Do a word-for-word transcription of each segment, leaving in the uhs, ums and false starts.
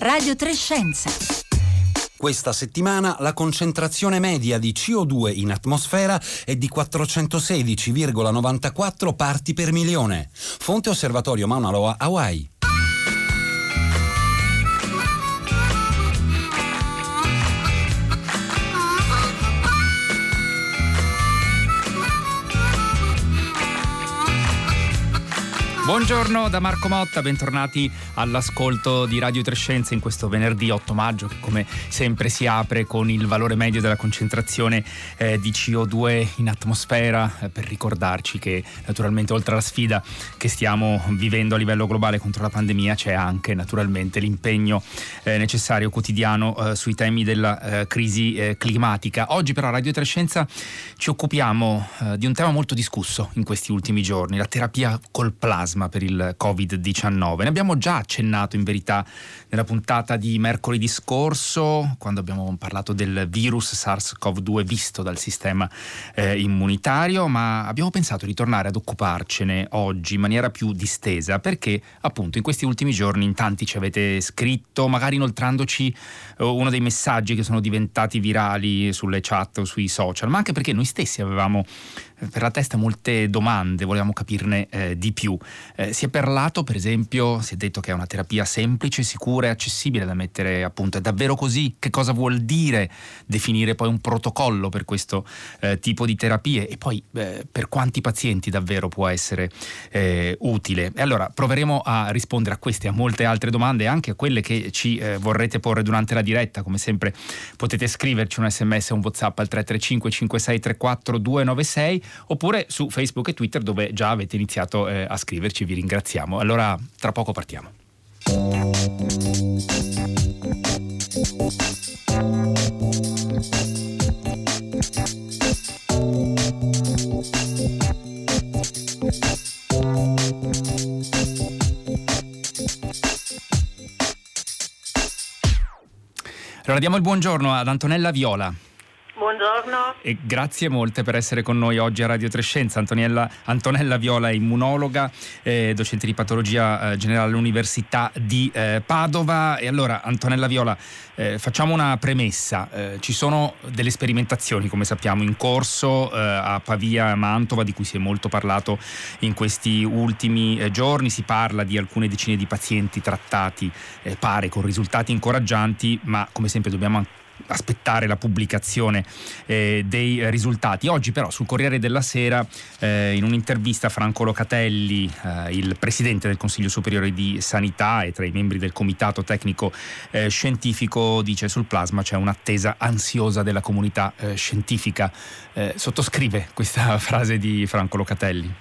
Radio tre Scienza. Questa settimana la concentrazione media di C O due in atmosfera è di quattrocentosedici virgola novantaquattro parti per milione. Fonte Osservatorio Mauna Loa, Hawaii. Buongiorno da Marco Motta, bentornati all'ascolto di Radio tre Scienze in questo venerdì otto maggio, che come sempre si apre con il valore medio della concentrazione eh, di C O due in atmosfera, eh, per ricordarci che naturalmente oltre alla sfida che stiamo vivendo a livello globale contro la pandemia c'è anche naturalmente l'impegno eh, necessario quotidiano eh, sui temi della eh, crisi eh, climatica. Oggi però a Radio tre Scienza ci occupiamo eh, di un tema molto discusso in questi ultimi giorni, la terapia col plasma per il covid diciannove. Ne abbiamo già accennato in verità nella puntata di mercoledì scorso, quando abbiamo parlato del virus SARS-CoV due visto dal sistema eh, immunitario, ma abbiamo pensato di tornare ad occuparcene oggi in maniera più distesa, perché appunto in questi ultimi giorni in tanti ci avete scritto, magari inoltrandoci eh, uno dei messaggi che sono diventati virali sulle chat o sui social, ma anche perché noi stessi avevamo eh, per la testa molte domande, volevamo capirne eh, di più. Eh, si è parlato, per esempio, si è detto che è una terapia semplice, sicura e accessibile da mettere a punto. È davvero così? Che cosa vuol dire definire poi un protocollo per questo eh, tipo di terapie? E poi eh, per quanti pazienti davvero può essere eh, utile? E allora proveremo a rispondere a queste e a molte altre domande, anche a quelle che ci eh, vorrete porre durante la diretta. Come sempre potete scriverci un sms o un WhatsApp al tre tre cinque cinque sei tre quattro due nove sei, oppure su Facebook e Twitter, dove già avete iniziato eh, a scriverci. Vi ringraziamo. Allora, tra poco partiamo. Allora diamo il buongiorno ad Antonella Viola. Buongiorno. E grazie molte per essere con noi oggi a Radio tre Scienza. Antonella, Antonella Viola è immunologa, eh, docente di patologia eh, generale all'Università di eh, Padova. E allora, Antonella Viola, eh, facciamo una premessa. Eh, ci sono delle sperimentazioni, come sappiamo, in corso eh, a Pavia e Mantova, di cui si è molto parlato in questi ultimi eh, giorni. Si parla di alcune decine di pazienti trattati, eh, pare, con risultati incoraggianti, ma come sempre dobbiamo anche aspettare la pubblicazione eh, dei risultati. Oggi però sul Corriere della Sera, eh, in un'intervista, Franco Locatelli, eh, il presidente del Consiglio Superiore di Sanità e tra i membri del Comitato Tecnico eh, Scientifico, dice: sul plasma c'è un'attesa ansiosa della comunità eh, scientifica. Eh, sottoscrive questa frase di Franco Locatelli?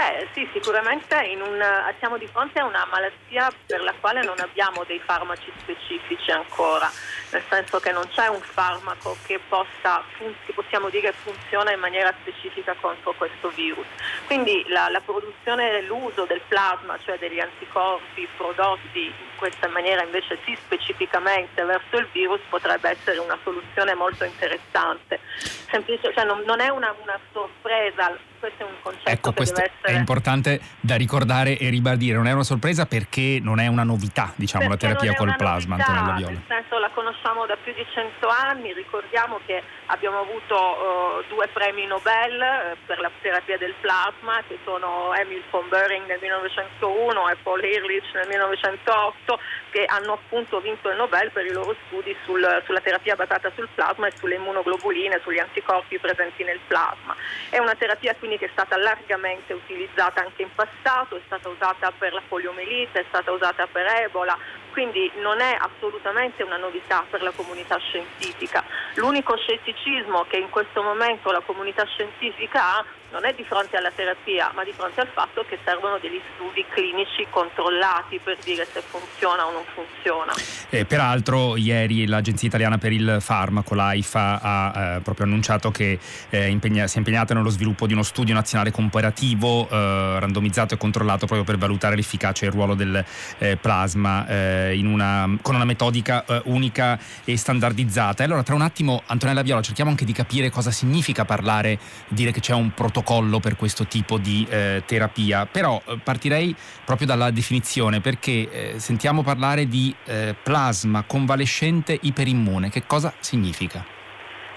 Beh sì, sicuramente in un, siamo di fronte a una malattia per la quale non abbiamo dei farmaci specifici ancora, nel senso che non c'è un farmaco che possa, che possiamo dire funziona in maniera specifica contro questo virus. Quindi la, la produzione, l'uso del plasma, cioè degli anticorpi prodotti in questa maniera invece sì specificamente verso il virus, potrebbe essere una soluzione molto interessante. Semplice, cioè non, non è una, una sorpresa. Questo è un concetto, ecco, che deve essere... è importante da ricordare e ribadire. Non è una sorpresa perché non è una novità, diciamo, perché la terapia col plasma, novità, Antonella Viola. Nel senso, la conosciamo da più di cento anni. Ricordiamo che abbiamo avuto uh, due premi Nobel uh, per la terapia del plasma, che sono Emil von Bering nel millenovecentouno e Paul Ehrlich nel millenovecentotto, che hanno appunto vinto il Nobel per i loro studi sul, sulla terapia basata sul plasma e sulle immunoglobuline, sugli anticorpi presenti nel plasma. È una terapia quindi che è stata largamente utilizzata anche in passato, è stata usata per la poliomielite, è stata usata per Ebola, quindi non è assolutamente una novità per la comunità scientifica. L'unico scetticismo che in questo momento la comunità scientifica ha non è di fronte alla terapia, ma di fronte al fatto che servono degli studi clinici controllati per dire se funziona o non funziona. Eh, peraltro ieri l'Agenzia Italiana per il Farmaco, l'AIFA, ha eh, proprio annunciato che eh, impegna, si è impegnata nello sviluppo di uno studio nazionale comparativo eh, randomizzato e controllato proprio per valutare l'efficacia e il ruolo del eh, plasma eh, in una, con una metodica eh, unica e standardizzata. E allora tra un attimo, Antonella Viola, cerchiamo anche di capire cosa significa parlare, dire che c'è un protocollo protocollo per questo tipo di eh, terapia, però partirei proprio dalla definizione, perché eh, sentiamo parlare di eh, plasma convalescente iperimmune. Che cosa significa?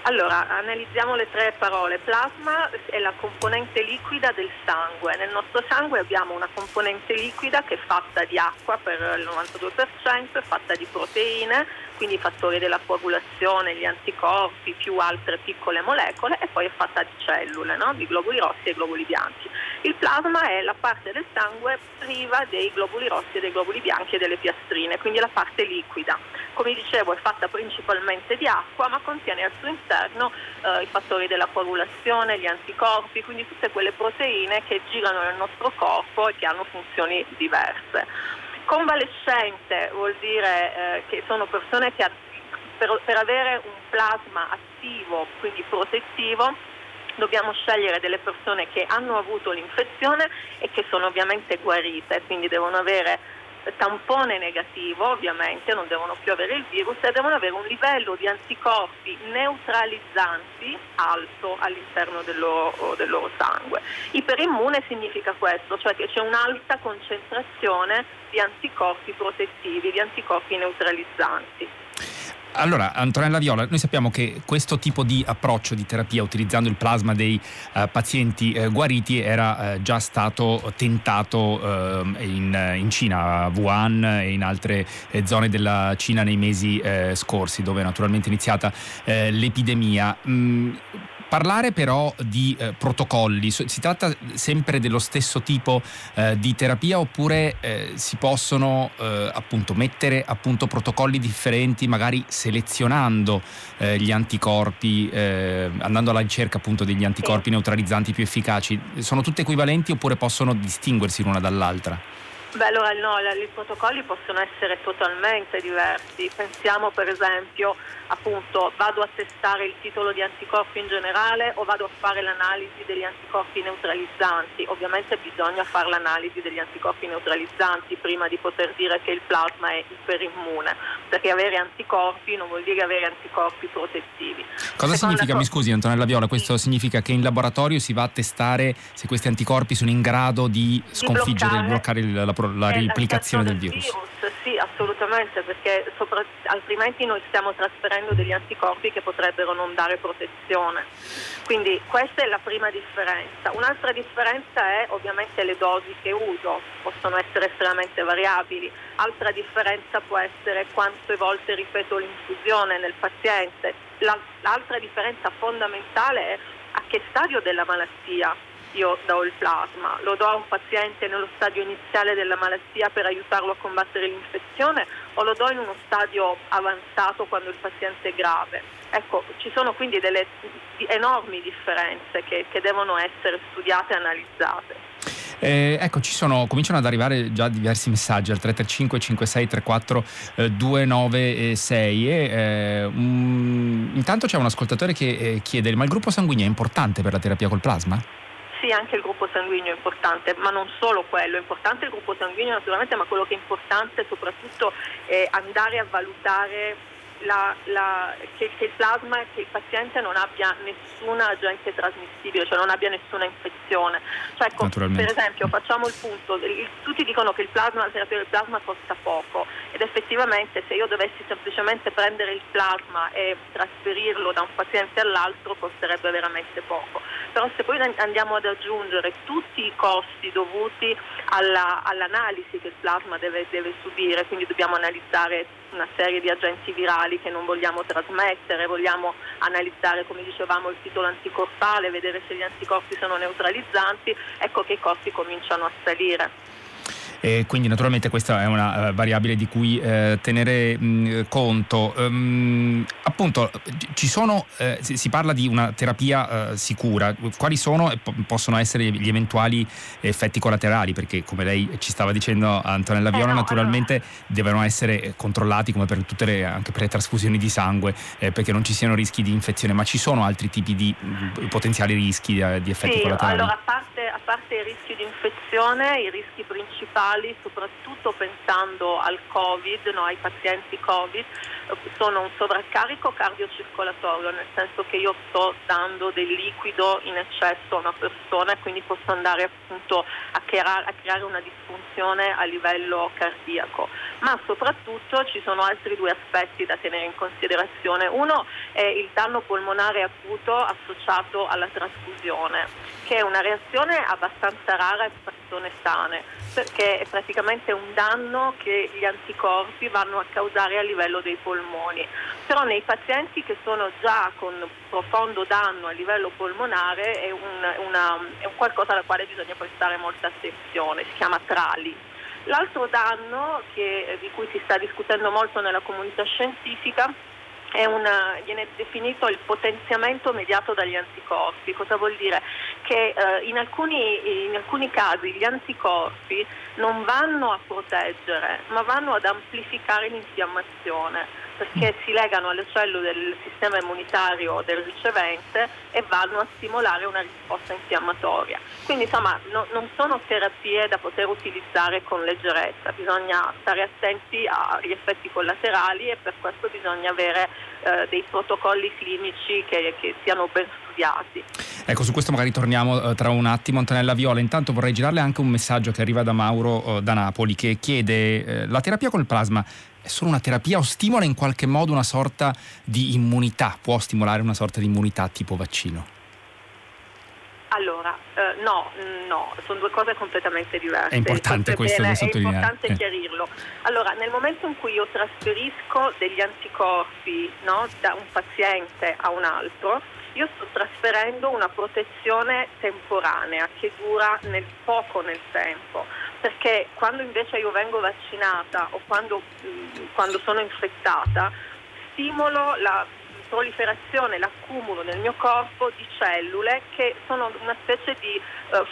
Allora, analizziamo le tre parole. Plasma è la componente liquida del sangue. Nel nostro sangue abbiamo una componente liquida che è fatta di acqua per il novantadue per cento, è fatta di proteine, quindi i fattori della coagulazione, gli anticorpi, più altre piccole molecole, e poi è fatta di cellule, no? Di globuli rossi e globuli bianchi. Il plasma è la parte del sangue priva dei globuli rossi e dei globuli bianchi e delle piastrine, quindi è la parte liquida. Come dicevo, è fatta principalmente di acqua, ma contiene al suo interno eh, i fattori della coagulazione, gli anticorpi, quindi tutte quelle proteine che girano nel nostro corpo e che hanno funzioni diverse. Convalescente vuol dire eh, che sono persone che per, per avere un plasma attivo, quindi protettivo, dobbiamo scegliere delle persone che hanno avuto l'infezione e che sono ovviamente guarite, quindi devono avere tampone negativo, ovviamente non devono più avere il virus, e devono avere un livello di anticorpi neutralizzanti alto all'interno del loro, del loro sangue. Iperimmune significa questo, cioè che c'è un'alta concentrazione di anticorpi protettivi, di anticorpi neutralizzanti. Allora, Antonella Viola, noi sappiamo che questo tipo di approccio di terapia utilizzando il plasma dei eh, pazienti eh, guariti era eh, già stato tentato eh, in, in Cina, a Wuhan e in altre eh, zone della Cina nei mesi eh, scorsi, dove è naturalmente iniziata eh, l'epidemia. Mm, parlare però di eh, protocolli, si tratta sempre dello stesso tipo eh, di terapia, oppure eh, si possono eh, appunto mettere a punto protocolli differenti, magari selezionando eh, gli anticorpi, eh, andando alla ricerca appunto degli anticorpi neutralizzanti più efficaci? Sono tutte equivalenti oppure possono distinguersi l'una dall'altra? Beh, allora no, i protocolli possono essere totalmente diversi. Pensiamo per esempio, appunto, vado a testare il titolo di anticorpi in generale o vado a fare l'analisi degli anticorpi neutralizzanti. Ovviamente bisogna fare l'analisi degli anticorpi neutralizzanti prima di poter dire che il plasma è iperimmune, perché avere anticorpi non vuol dire avere anticorpi protettivi. Cosa Seconda significa, co- mi scusi Antonella Viola, questo sì. Significa che in laboratorio si va a testare se questi anticorpi sono in grado di sconfiggere, di bloccare, di bloccare la la replicazione del virus. virus. Sì, assolutamente, perché sopra... altrimenti noi stiamo trasferendo degli anticorpi che potrebbero non dare protezione. Quindi questa è la prima differenza. Un'altra differenza è ovviamente le dosi che uso, possono essere estremamente variabili. Altra differenza può essere quante volte ripeto l'infusione nel paziente. La... L'altra differenza fondamentale è a che stadio della malattia io do il plasma. Lo do a un paziente nello stadio iniziale della malattia per aiutarlo a combattere l'infezione, o lo do in uno stadio avanzato quando il paziente è grave? Ecco, ci sono quindi delle enormi differenze che, che devono essere studiate e analizzate. Eh, ecco, ci sono, cominciano ad arrivare già diversi messaggi al tre tre cinque cinque sei tre quattro due nove sei. E, eh, um, intanto c'è un ascoltatore che eh, chiede: ma il gruppo sanguigno è importante per la terapia col plasma? Sì, anche il gruppo sanguigno è importante, ma non solo quello. È importante il gruppo sanguigno naturalmente, ma quello che è importante soprattutto è andare a valutare la, la, che, che il plasma, che il paziente non abbia nessuna agente trasmissibile, cioè non abbia nessuna infezione. Cioè, ecco, per esempio, facciamo il punto, tutti dicono che il plasma, la terapia del plasma costa poco, ed effettivamente se io dovessi semplicemente prendere il plasma e trasferirlo da un paziente all'altro costerebbe veramente poco. Però se poi andiamo ad aggiungere tutti i costi dovuti alla, all'analisi che il plasma deve, deve subire, quindi dobbiamo analizzare una serie di agenti virali che non vogliamo trasmettere, vogliamo analizzare, come dicevamo, il titolo anticorpale, vedere se gli anticorpi sono neutralizzanti, ecco che i costi cominciano a salire. E quindi naturalmente questa è una uh, variabile di cui uh, tenere mh, conto. Um, appunto ci sono, uh, si, si parla di una terapia uh, sicura. Quali sono e po- possono essere gli eventuali effetti collaterali? Perché, come lei ci stava dicendo, Antonella Viola, eh no, naturalmente allora... devono essere controllati, come per tutte le, anche per le trasfusioni di sangue, eh, perché non ci siano rischi di infezione. Ma ci sono altri tipi di mh, potenziali rischi di, di effetti sì, collaterali? Allora, a parte, a parte i rischi di infezione, i rischi principali, soprattutto pensando al Covid, no, ai pazienti Covid, sono un sovraccarico cardiocircolatorio, nel senso che io sto dando del liquido in eccesso a una persona e quindi posso andare appunto a creare, a creare una disfunzione a livello cardiaco. Ma soprattutto ci sono altri due aspetti da tenere in considerazione. Uno è il danno polmonare acuto associato alla trasfusione, che è una reazione abbastanza rara in persone sane, perché è praticamente un danno che gli anticorpi vanno a causare a livello dei polmoni. Però nei pazienti che sono già con profondo danno a livello polmonare è, un, una, è un qualcosa alla quale bisogna prestare molta attenzione, si chiama TRALI. L'altro danno che, di cui si sta discutendo molto nella comunità scientifica è una, viene definito il potenziamento mediato dagli anticorpi. Cosa vuol dire? Che eh, in, alcuni, in alcuni casi gli anticorpi non vanno a proteggere, ma vanno ad amplificare l'infiammazione, perché si legano alle cellule del sistema immunitario del ricevente e vanno a stimolare una risposta infiammatoria. Quindi insomma no, non sono terapie da poter utilizzare con leggerezza, bisogna stare attenti agli effetti collaterali e per questo bisogna avere Eh, dei protocolli clinici che, che siano ben studiati. Ecco, su questo magari torniamo eh, tra un attimo. Antonella Viola, intanto vorrei girarle anche un messaggio che arriva da Mauro eh, da Napoli, che chiede eh, la terapia col plasma è solo una terapia o stimola in qualche modo una sorta di immunità? Può stimolare una sorta di immunità tipo vaccino? Allora, eh, no, no, sono due cose completamente diverse. È importante questo, da sottolineare. È importante chiarirlo. Allora, nel momento in cui io trasferisco degli anticorpi, no, da un paziente a un altro, io sto trasferendo una protezione temporanea che dura nel poco nel tempo, perché quando invece io vengo vaccinata o quando, quando sono infettata, stimolo la proliferazione, l'accumulo nel mio corpo di cellule che sono una specie di eh,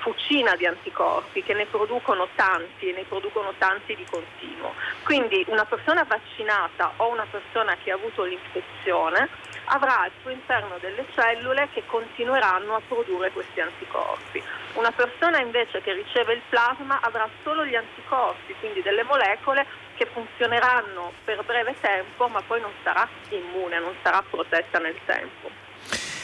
fucina di anticorpi che ne producono tanti e ne producono tanti di continuo. Quindi una persona vaccinata o una persona che ha avuto l'infezione avrà al suo interno delle cellule che continueranno a produrre questi anticorpi. Una persona invece che riceve il plasma avrà solo gli anticorpi, quindi delle molecole che funzioneranno per breve tempo, ma poi non sarà immune, non sarà protetta nel tempo.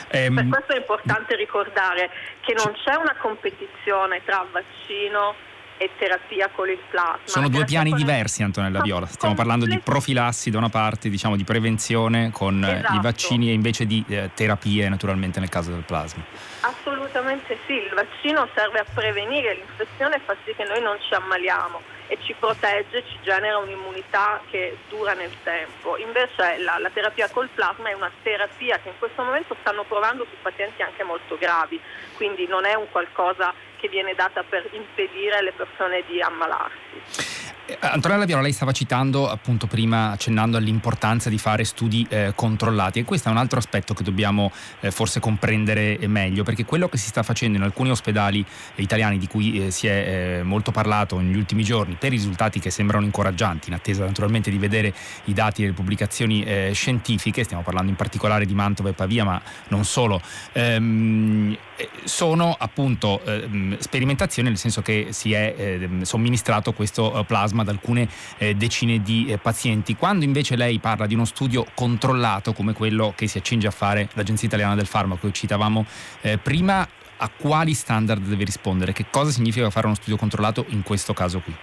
Ehm... Per questo è importante ricordare che non c'è una competizione tra vaccino e terapia con il plasma. Sono due piani con... diversi, Antonella Viola. Stiamo parlando di profilassi da una parte, diciamo di prevenzione con esatto. i vaccini e invece di eh, terapie naturalmente nel caso del plasma. Assolutamente sì, il vaccino serve a prevenire l'infezione, fa sì che noi non ci ammaliamo e ci protegge, ci genera un'immunità che dura nel tempo. Invece la, la terapia col plasma è una terapia che in questo momento stanno provando su pazienti anche molto gravi, quindi non è un qualcosa che viene data per impedire alle persone di ammalarsi. Antonella Viola, lei stava citando appunto prima, accennando all'importanza di fare studi eh, controllati, e questo è un altro aspetto che dobbiamo eh, forse comprendere meglio, perché quello che si sta facendo in alcuni ospedali italiani di cui eh, si è eh, molto parlato negli ultimi giorni per risultati che sembrano incoraggianti, in attesa naturalmente di vedere i dati delle pubblicazioni eh, scientifiche, stiamo parlando in particolare di Mantova e Pavia ma non solo, ehm, sono appunto ehm, sperimentazioni, nel senso che si è ehm, somministrato questo eh, plasma ad alcune eh, decine di eh, pazienti. Quando invece lei parla di uno studio controllato come quello che si accinge a fare l'Agenzia Italiana del Farmaco che citavamo eh, prima, a quali standard deve rispondere? Che cosa significa fare uno studio controllato in questo caso qui?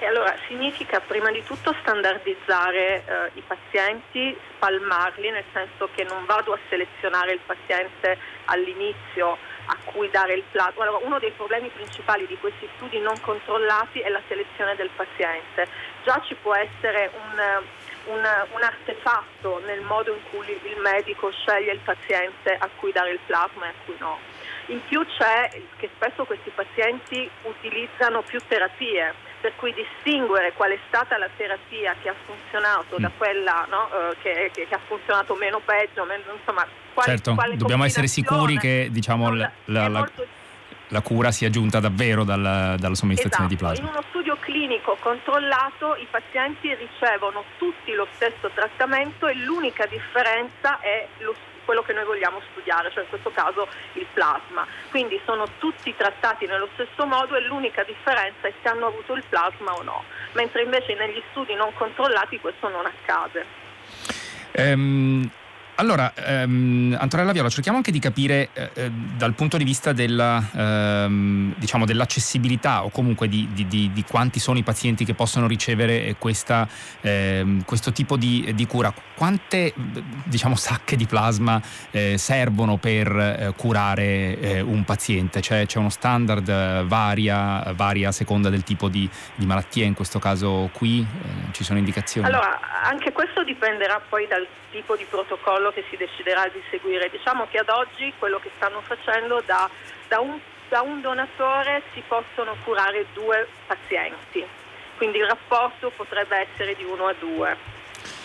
E allora significa prima di tutto standardizzare eh, i pazienti, spalmarli, nel senso che non vado a selezionare il paziente all'inizio a cui dare il plasma. Allora, uno dei problemi principali di questi studi non controllati è la selezione del paziente. Già ci può essere un, un, un artefatto nel modo in cui il medico sceglie il paziente a cui dare il plasma e a cui no. In più c'è che spesso questi pazienti utilizzano più terapie, per cui distinguere qual è stata la terapia che ha funzionato da quella no, eh, che, che, che ha funzionato meno peggio, meno, insomma, quale, certo, quale dobbiamo essere sicuri che diciamo la, la, la, la cura sia giunta davvero dalla, dalla somministrazione esatto. di plasma. In uno studio clinico controllato i pazienti ricevono tutti lo stesso trattamento e l'unica differenza è lo studio. quello che noi vogliamo studiare, cioè in questo caso il plasma. Quindi sono tutti trattati nello stesso modo e l'unica differenza è se hanno avuto il plasma o no, mentre invece negli studi non controllati questo non accade. Um... Allora, ehm, Antonella Viola, cerchiamo anche di capire eh, dal punto di vista della, ehm, diciamo dell'accessibilità o comunque di, di, di, di quanti sono i pazienti che possono ricevere questa, ehm, questo tipo di, di cura. Quante diciamo, sacche di plasma eh, servono per eh, curare eh, un paziente? C'è, c'è uno standard, eh, varia, varia a seconda del tipo di, di malattia, in questo caso qui eh, ci sono indicazioni? Allora, anche questo dipenderà poi dal tipo di protocollo che si deciderà di seguire. Diciamo che ad oggi quello che stanno facendo da, da, un, da un donatore si possono curare due pazienti, quindi il rapporto potrebbe essere di uno a due.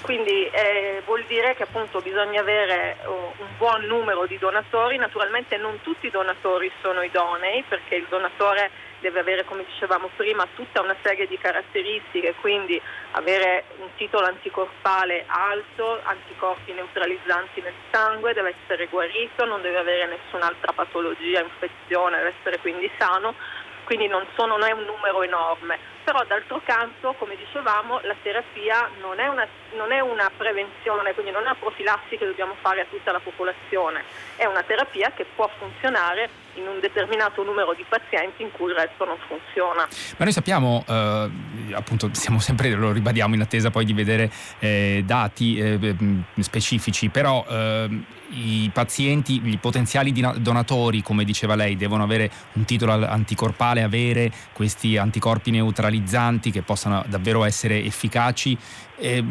Quindi eh, vuol dire che appunto bisogna avere oh, un buon numero di donatori. Naturalmente non tutti i donatori sono idonei, perché il donatore deve avere, come dicevamo prima, tutta una serie di caratteristiche, quindi avere un titolo anticorpale alto, anticorpi neutralizzanti nel sangue, deve essere guarito, non deve avere nessun'altra patologia, infezione, deve essere quindi sano. Quindi non, sono, non è un numero enorme, però d'altro canto, come dicevamo, la terapia non è, una, non è una prevenzione, quindi non è una profilassi che dobbiamo fare a tutta la popolazione, è una terapia che può funzionare in un determinato numero di pazienti in cui il resto non funziona. Ma noi sappiamo, eh, appunto siamo sempre, lo ribadiamo, in attesa poi di vedere eh, dati eh, specifici, però eh, i pazienti, i potenziali donatori, come diceva lei, devono avere un titolo anticorpale, avere questi anticorpi neutralizzanti che possano davvero essere efficaci. Eh,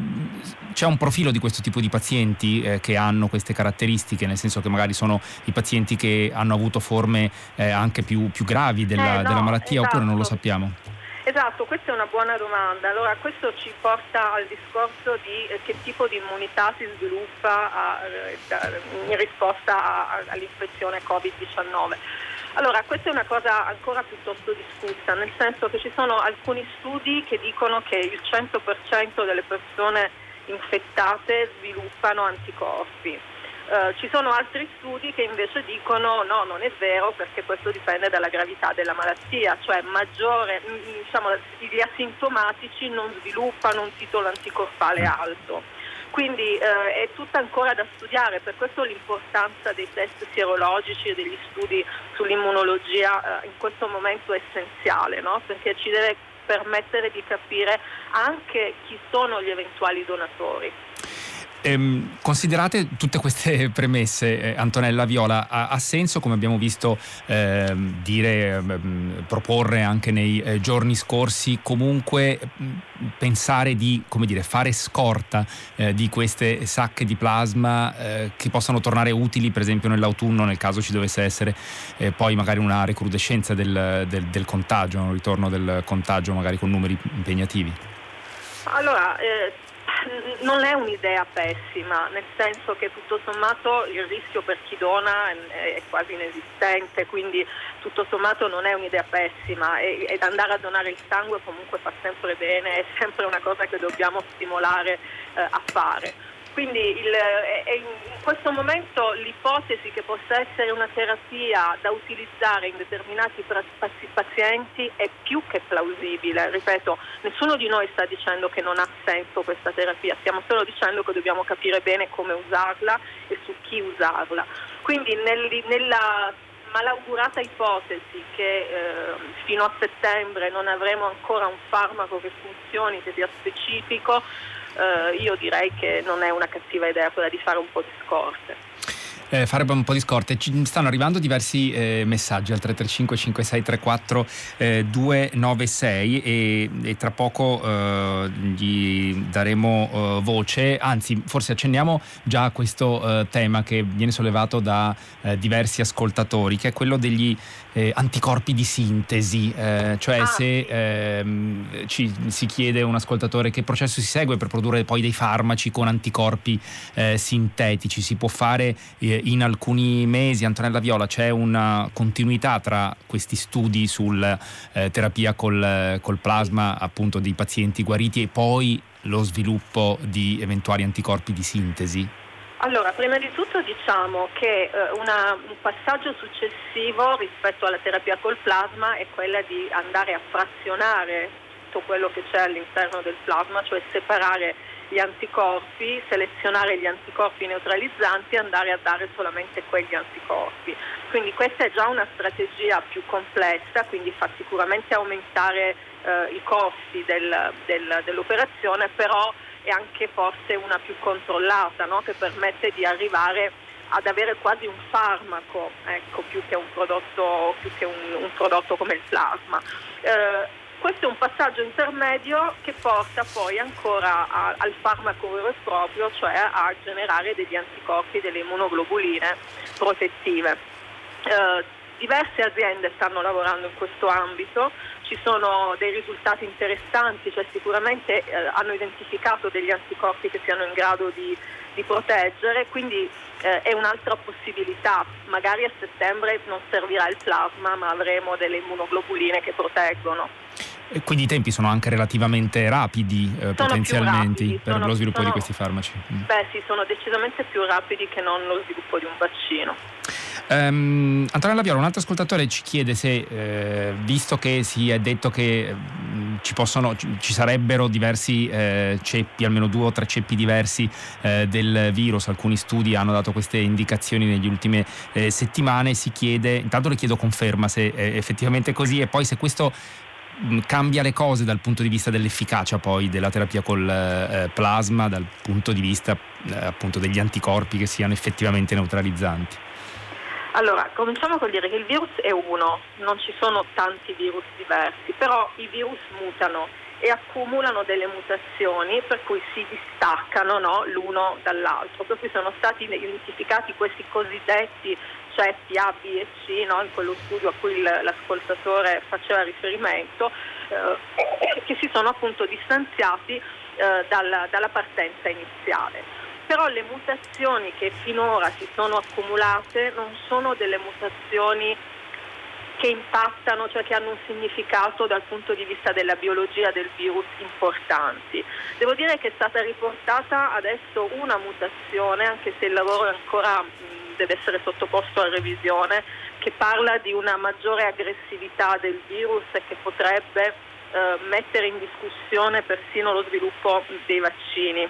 c'è un profilo di questo tipo di pazienti eh, che hanno queste caratteristiche, nel senso che magari sono i pazienti che hanno avuto forme Eh, anche più, più gravi della, eh no, della malattia, esatto. Oppure non lo sappiamo? Esatto, questa è una buona domanda. Allora, questo ci porta al discorso di eh, che tipo di immunità si sviluppa a, a, in risposta a, a, all'infezione covid diciannove. Allora, questa è una cosa ancora piuttosto discussa, nel senso che ci sono alcuni studi che dicono che il cento per cento delle persone infettate sviluppano anticorpi. Uh, ci sono altri studi che invece dicono no, non è vero, perché questo dipende dalla gravità della malattia, cioè maggiore, diciamo, gli asintomatici non sviluppano un titolo anticorpale alto. Quindi uh, è tutta ancora da studiare, per questo l'importanza dei test sierologici e degli studi sull'immunologia uh, in questo momento è essenziale, no? Perché ci deve permettere di capire anche chi sono gli eventuali donatori. Ehm, considerate tutte queste premesse, eh, Antonella Viola, ha, ha senso, come abbiamo visto eh, dire, eh, proporre anche nei eh, giorni scorsi, comunque mh, pensare di, come dire, fare scorta eh, di queste sacche di plasma eh, che possano tornare utili per esempio nell'autunno, nel caso ci dovesse essere eh, poi magari una recrudescenza del, del, del contagio, un ritorno del contagio magari con numeri impegnativi? Allora, eh... non è un'idea pessima, nel senso che tutto sommato il rischio per chi dona è quasi inesistente, quindi tutto sommato non è un'idea pessima, ed andare a donare il sangue comunque fa sempre bene, è sempre una cosa che dobbiamo stimolare eh, a fare. Quindi il, eh, in questo momento l'ipotesi che possa essere una terapia da utilizzare in determinati pazienti è più che plausibile. Ripeto, nessuno di noi sta dicendo che non ha senso questa terapia, stiamo solo dicendo che dobbiamo capire bene come usarla e su chi usarla. Quindi nel, nella malaugurata ipotesi che eh, fino a settembre non avremo ancora un farmaco che funzioni, che sia specifico, Uh, io direi che non è una cattiva idea quella di fare un po' di scorte. Eh, fare un po' di scorte. Ci stanno arrivando diversi eh, messaggi al tre tre cinque cinque sei tre quattro eh, due nove sei e, e tra poco eh, gli daremo eh, voce, anzi forse accenniamo già a questo eh, tema che viene sollevato da eh, diversi ascoltatori, che è quello degli eh, anticorpi di sintesi, eh, cioè ah. se eh, ci, si chiede un ascoltatore che processo si segue per produrre poi dei farmaci con anticorpi eh, sintetici, si può fare eh, in alcuni mesi. Antonella Viola, c'è una continuità tra questi studi sulla eh, terapia col, col plasma appunto dei pazienti guariti e poi lo sviluppo di eventuali anticorpi di sintesi? Allora, prima di tutto diciamo che eh, una, un passaggio successivo rispetto alla terapia col plasma è quella di andare a frazionare tutto quello che c'è all'interno del plasma, cioè separare gli anticorpi, selezionare gli anticorpi neutralizzanti e andare a dare solamente quegli anticorpi. Quindi questa è già una strategia più complessa, quindi fa sicuramente aumentare eh, i costi del, del, dell'operazione, però è anche forse una più controllata, no? Che permette di arrivare ad avere quasi un farmaco, ecco, più che un prodotto, più che un, un prodotto come il plasma. Eh, questo è un passaggio intermedio che porta poi ancora a, al farmaco vero e proprio, cioè a generare degli anticorpi, delle immunoglobuline protettive. Eh, Diverse aziende stanno lavorando in questo ambito, ci sono dei risultati interessanti, cioè sicuramente eh, hanno identificato degli anticorpi che siano in grado di, di proteggere, quindi eh, è un'altra possibilità. Magari a settembre non servirà il plasma, ma avremo delle immunoglobuline che proteggono. E quindi i tempi sono anche relativamente rapidi eh, potenzialmente rapidi, per sono, lo sviluppo sono, di questi farmaci? Beh sì, sono decisamente più rapidi che non lo sviluppo di un vaccino. Um, Antonella Viola, un altro ascoltatore ci chiede se, eh, visto che si è detto che mh, ci, possono, ci, ci sarebbero diversi eh, ceppi, almeno due o tre ceppi diversi eh, del virus, alcuni studi hanno dato queste indicazioni negli ultime eh, settimane, si chiede, intanto le chiedo conferma se è effettivamente così e poi se questo mh, cambia le cose dal punto di vista dell'efficacia poi della terapia col eh, plasma, dal punto di vista eh, appunto degli anticorpi che siano effettivamente neutralizzanti. Allora, cominciamo col dire che il virus è uno, non ci sono tanti virus diversi, però i virus mutano e accumulano delle mutazioni per cui si distaccano, no, l'uno dall'altro, per cui sono stati identificati questi cosiddetti ceppi A, B e C, no, in quello studio a cui l'ascoltatore faceva riferimento, eh, che si sono appunto distanziati eh, dalla, dalla partenza iniziale. Però le mutazioni che finora si sono accumulate non sono delle mutazioni che impattano, cioè che hanno un significato dal punto di vista della biologia del virus importanti. Devo dire che è stata riportata adesso una mutazione, anche se il lavoro ancora mh, deve essere sottoposto a revisione, che parla di una maggiore aggressività del virus e che potrebbe eh, mettere in discussione persino lo sviluppo dei vaccini.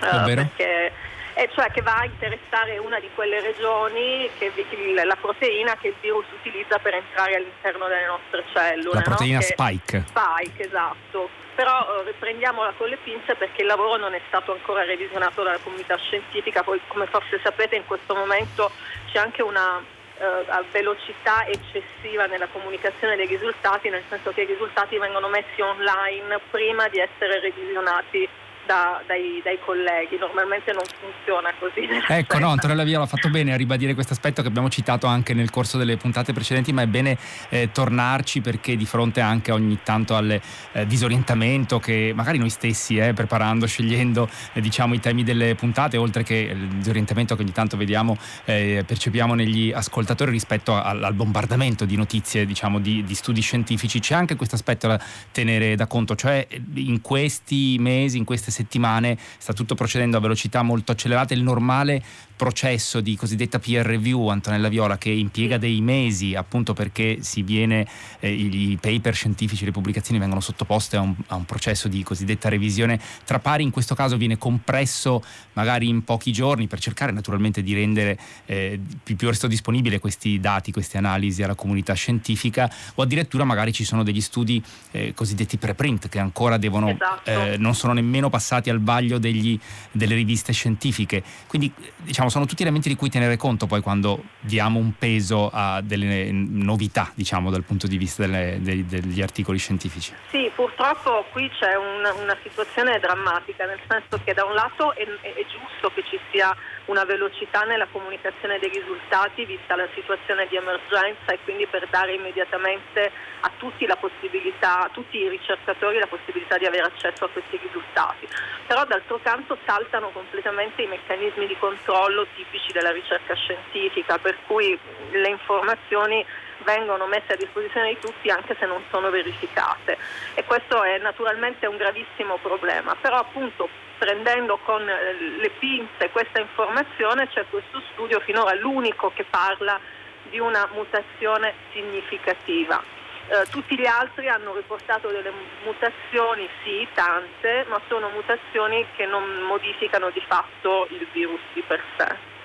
Uh, perché, eh, cioè che va a interessare una di quelle regioni che, che la proteina che il virus utilizza per entrare all'interno delle nostre cellule, la proteina, no? Spike Spike, esatto. Però eh, prendiamola con le pinze perché il lavoro non è stato ancora revisionato dalla comunità scientifica. Poi, come forse sapete, in questo momento c'è anche una eh, velocità eccessiva nella comunicazione dei risultati, nel senso che i risultati vengono messi online prima di essere revisionati Da, dai, dai colleghi. Normalmente non funziona così. Ecco, no, Antonella Viola ha fatto bene a ribadire questo aspetto che abbiamo citato anche nel corso delle puntate precedenti, ma è bene eh, tornarci perché di fronte anche ogni tanto al eh, disorientamento che magari noi stessi eh, preparando, scegliendo eh, diciamo i temi delle puntate, oltre che il disorientamento che ogni tanto vediamo eh, percepiamo negli ascoltatori rispetto al, al bombardamento di notizie, diciamo di, di studi scientifici, c'è anche questo aspetto da tenere da conto, cioè in questi mesi, in queste settimane sta tutto procedendo a velocità molto accelerata. Il normale processo di cosiddetta peer review, Antonella Viola, che impiega dei mesi appunto perché si viene eh, i paper scientifici, le pubblicazioni vengono sottoposte a un, a un processo di cosiddetta revisione tra pari, in questo caso viene compresso magari in pochi giorni per cercare naturalmente di rendere eh, più, più resto disponibile questi dati, queste analisi alla comunità scientifica, o addirittura magari ci sono degli studi eh, cosiddetti preprint che ancora devono, esatto, eh, non sono nemmeno passati al vaglio degli, delle riviste scientifiche. Quindi diciamo sono tutti elementi di cui tenere conto poi quando diamo un peso a delle novità, diciamo, dal punto di vista delle, dei, degli articoli scientifici. Sì, purtroppo qui c'è un, una situazione drammatica, nel senso che da un lato è, è giusto che ci sia una velocità nella comunicazione dei risultati vista la situazione di emergenza e quindi per dare immediatamente a tutti la possibilità, a tutti i ricercatori la possibilità di avere accesso a questi risultati. Però d'altro canto saltano completamente i meccanismi di controllo tipici della ricerca scientifica, per cui le informazioni vengono messe a disposizione di tutti anche se non sono verificate, e questo è naturalmente un gravissimo problema. Però appunto, prendendo con le pinze questa informazione, c'è questo studio finora l'unico che parla di una mutazione significativa. Eh, tutti gli altri hanno riportato delle mutazioni, sì, tante, ma sono mutazioni che non modificano di fatto il virus di per sé.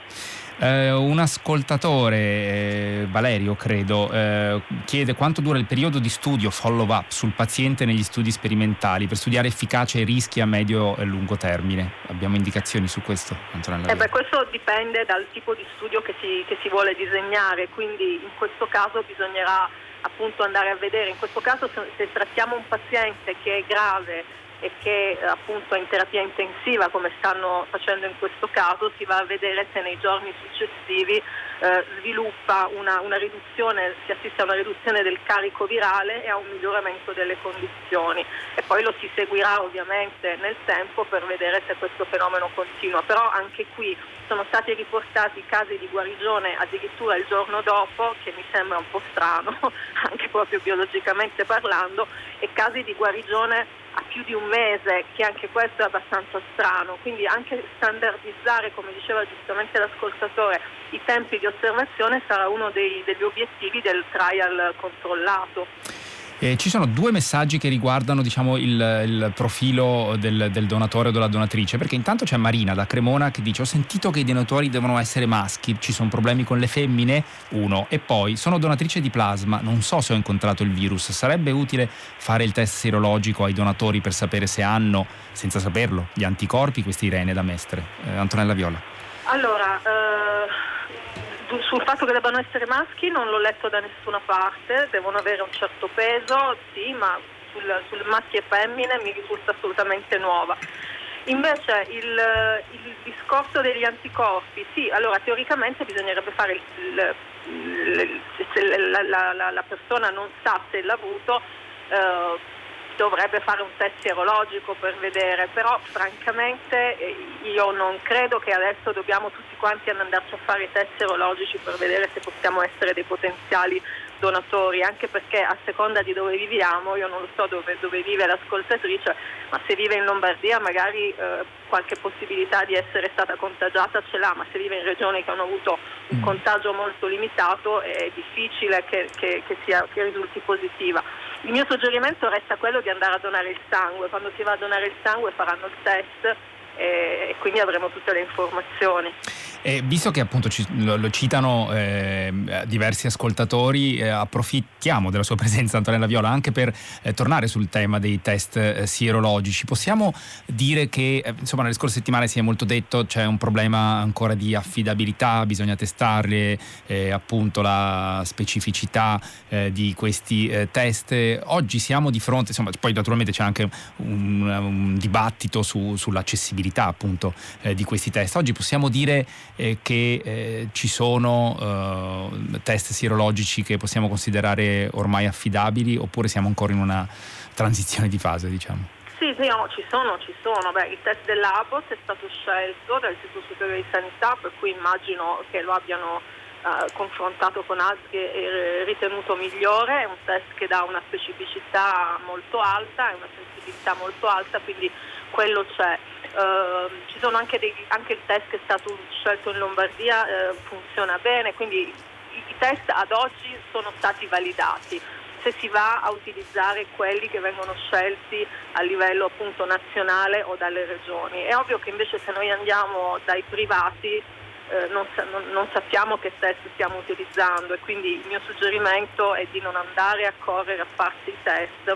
Eh, un ascoltatore, eh, Valerio credo, eh, chiede quanto dura il periodo di studio, follow up, sul paziente negli studi sperimentali per studiare efficacia e rischi a medio e lungo termine. Abbiamo indicazioni su questo, Antonella? Eh beh, questo dipende dal tipo di studio che si, che si vuole disegnare, quindi in questo caso bisognerà appunto andare a vedere, in questo caso se, se trattiamo un paziente che è grave e che appunto è in terapia intensiva come stanno facendo in questo caso, si va a vedere se nei giorni successivi eh, sviluppa una, una riduzione, si assiste a una riduzione del carico virale e a un miglioramento delle condizioni, e poi lo si seguirà ovviamente nel tempo per vedere se questo fenomeno continua. Però anche qui sono stati riportati casi di guarigione addirittura il giorno dopo, che mi sembra un po' strano anche proprio biologicamente parlando, e casi di guarigione a più di un mese, che anche questo è abbastanza strano. Quindi anche standardizzare, come diceva giustamente l'ascoltatore, i tempi di osservazione sarà uno dei, degli obiettivi del trial controllato. Eh, ci sono due messaggi che riguardano, diciamo, il, il profilo del, del donatore o della donatrice, perché intanto c'è Marina da Cremona che dice: ho sentito che i donatori devono essere maschi, ci sono problemi con le femmine, uno, e poi sono donatrice di plasma, non so se ho incontrato il virus, sarebbe utile fare il test sierologico ai donatori per sapere se hanno, senza saperlo, gli anticorpi? Questa Irene da Mestre. eh, Antonella Viola. Allora, eh... sul fatto che debbano essere maschi non l'ho letto da nessuna parte, devono avere un certo peso, sì, ma sul, sul maschi e femmine mi risulta assolutamente nuova. Invece il, il discorso degli anticorpi, sì, allora teoricamente bisognerebbe fare, il, il, se la, la, la, la persona non sa se l'ha avuto, eh, dovrebbe fare un test sierologico per vedere. Però francamente io non credo che adesso dobbiamo tutti quanti andarci a fare i test sierologici per vedere se possiamo essere dei potenziali donatori, anche perché a seconda di dove viviamo, io non lo so dove, dove vive l'ascoltatrice, ma se vive in Lombardia magari eh, qualche possibilità di essere stata contagiata ce l'ha, ma se vive in regioni che hanno avuto un contagio molto limitato è difficile che, che, che, sia, che risulti positiva. Il mio suggerimento resta quello di andare a donare il sangue. Quando si va a donare il sangue faranno il test e quindi avremo tutte le informazioni. E visto che appunto ci, lo, lo citano eh, diversi ascoltatori, eh, approfittiamo della sua presenza, Antonella Viola, anche per eh, tornare sul tema dei test eh, sierologici. Possiamo dire che eh, insomma nelle scorse settimane si è molto detto c'è un problema ancora di affidabilità, bisogna testarle, eh, appunto la specificità eh, di questi eh, test. Oggi siamo di fronte, insomma, poi naturalmente c'è anche un, un dibattito su, sull'accessibilità appunto eh, di questi test. Oggi possiamo dire Eh, che eh, ci sono eh, test sierologici che possiamo considerare ormai affidabili, oppure siamo ancora in una transizione di fase, diciamo? Sì, sì no, ci sono, ci sono. Beh, il test dell'A P O S è stato scelto dall'Istituto Superiore di Sanità, per cui immagino che lo abbiano eh, confrontato con altri e ritenuto migliore. È un test che dà una specificità molto alta e una sensibilità molto alta, quindi quello c'è. Uh, ci sono anche, dei, anche il test che è stato scelto in Lombardia, uh, funziona bene, quindi i, i test ad oggi sono stati validati. Se si va a utilizzare quelli che vengono scelti a livello appunto nazionale o dalle regioni, è ovvio che invece se noi andiamo dai privati uh, non, sa- non, non sappiamo che test stiamo utilizzando, e quindi il mio suggerimento è di non andare a correre a farsi i test,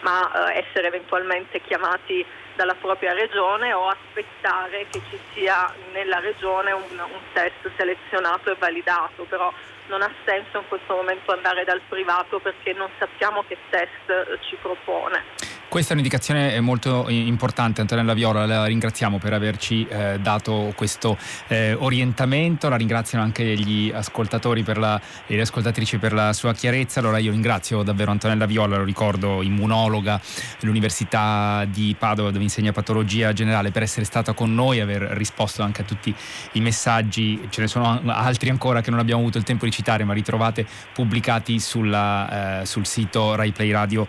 ma uh, essere eventualmente chiamati dalla propria regione o aspettare che ci sia nella regione un, un test selezionato e validato. Però non ha senso in questo momento andare dal privato perché non sappiamo che test ci propone. Questa è un'indicazione molto importante, Antonella Viola, la ringraziamo per averci eh, dato questo eh, orientamento, la ringraziano anche gli ascoltatori per la, e le ascoltatrici per la sua chiarezza. Allora io ringrazio davvero Antonella Viola, lo ricordo, immunologa dell'Università di Padova dove insegna patologia generale, per essere stata con noi, aver risposto anche a tutti i messaggi. Ce ne sono altri ancora che non abbiamo avuto il tempo di citare, ma ritrovate pubblicati sulla, eh, sul sito rai play radio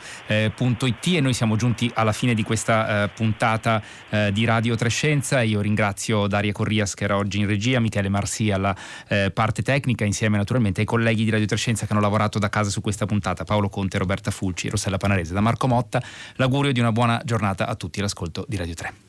punto it, e noi siamo Siamo giunti alla fine di questa eh, puntata eh, di Radio tre Scienza. Io ringrazio Daria Corrias che era oggi in regia, Michele Marsi alla eh, parte tecnica, insieme naturalmente ai colleghi di Radio tre Scienza che hanno lavorato da casa su questa puntata, Paolo Conte, Roberta Fulci, Rossella Panarese. Da Marco Motta l'augurio di una buona giornata a tutti l'ascolto di Radio tre.